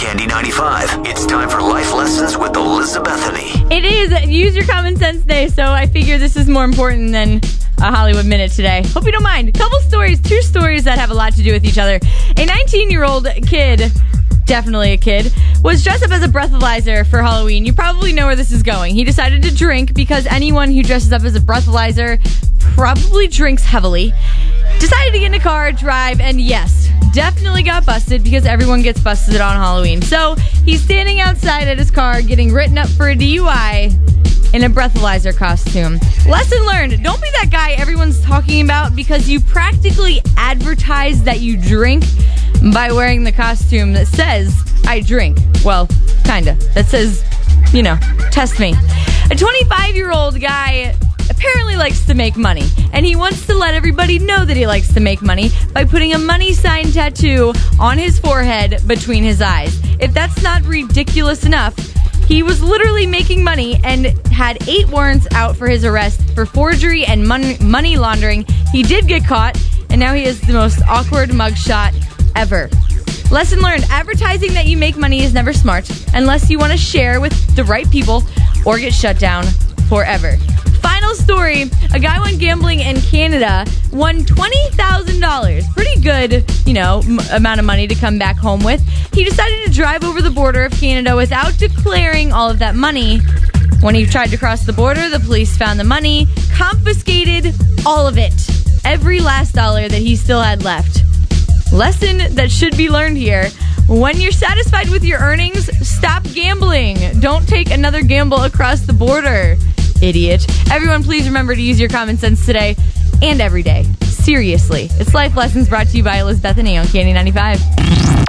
Candy 95. It's time for Life Lessons with Elizabethany. It is Use Your Common Sense Day, so I figure this is more important than a Hollywood Minute today. Hope you don't mind. A couple stories, two stories that have a lot to do with each other. A 19-year-old kid, definitely a kid, was dressed up as a breathalyzer for Halloween. You probably know where this is going. He decided to drink because anyone who dresses up as a breathalyzer probably drinks heavily. Decided to get in a car, drive, and yes, definitely got busted because everyone gets busted on Halloween. So he's standing outside at his car getting written up for a DUI in a breathalyzer costume. Lesson learned, don't be that guy everyone's talking about because you practically advertise that you drink by wearing the costume that says, I drink. Well, kinda. That says, you know, test me. A 25-year-old guy apparently likes to make money, and he wants to let everybody know that he likes to make money by putting a money sign tattoo on his forehead between his eyes. If that's not ridiculous enough, he was literally making money and had 8 warrants out for his arrest for forgery and money laundering. He did get caught, and now he has the most awkward mugshot ever. Lesson learned, advertising that you make money is never smart unless you want to share with the right people or get shut down forever. Final story, a guy went gambling in Canada, won $20,000. Pretty good, amount of money to come back home with. He decided to drive over the border of Canada without declaring all of that money. When he tried to cross the border, the police found the money, confiscated all of it, every last dollar that he still had left. Lesson that should be learned here, when you're satisfied with your earnings, stop gambling. Don't take another gamble across the border. Idiot. Everyone, please remember to use your common sense today and every day. Seriously. It's Life Lessons brought to you by Elizabethany on Candy 95.